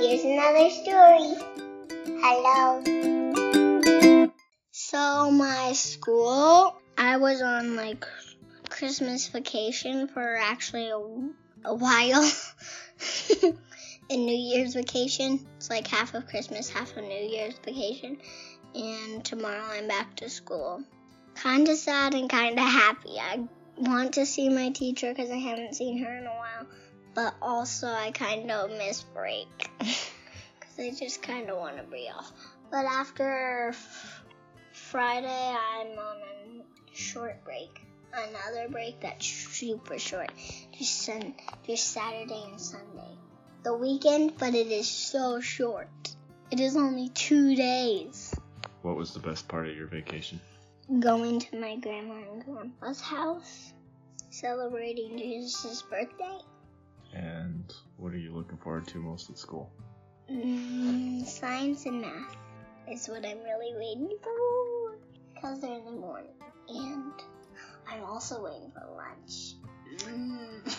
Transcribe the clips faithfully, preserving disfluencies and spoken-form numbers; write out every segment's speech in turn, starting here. Here's another story. Hello. So my school, I was on like Christmas vacation for actually a, a while. And New Year's vacation. It's like half of Christmas, half of New Year's vacation. And tomorrow I'm back to school. Kinda sad and kinda happy. I want to see my teacher because I haven't seen her in a while. But also I kind of miss break because I just kind of want to be off. But after f- Friday, I'm on a short break. Another break that's super short. Just, sun- just Saturday and Sunday. The weekend, but it is so short. It is only two days. What was the best part of your vacation? Going to my grandma and grandpa's house. Celebrating Jesus' birthday. And what are you looking forward to most at school? Mm, science and math is what I'm really waiting for, because they're in the morning. And I'm also waiting for lunch. Mm.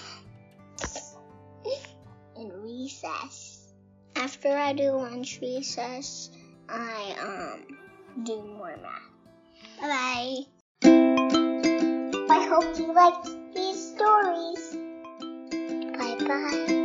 And recess. After I do lunch recess, I um do more math. Bye-bye. I hope you liked these stories. Bye.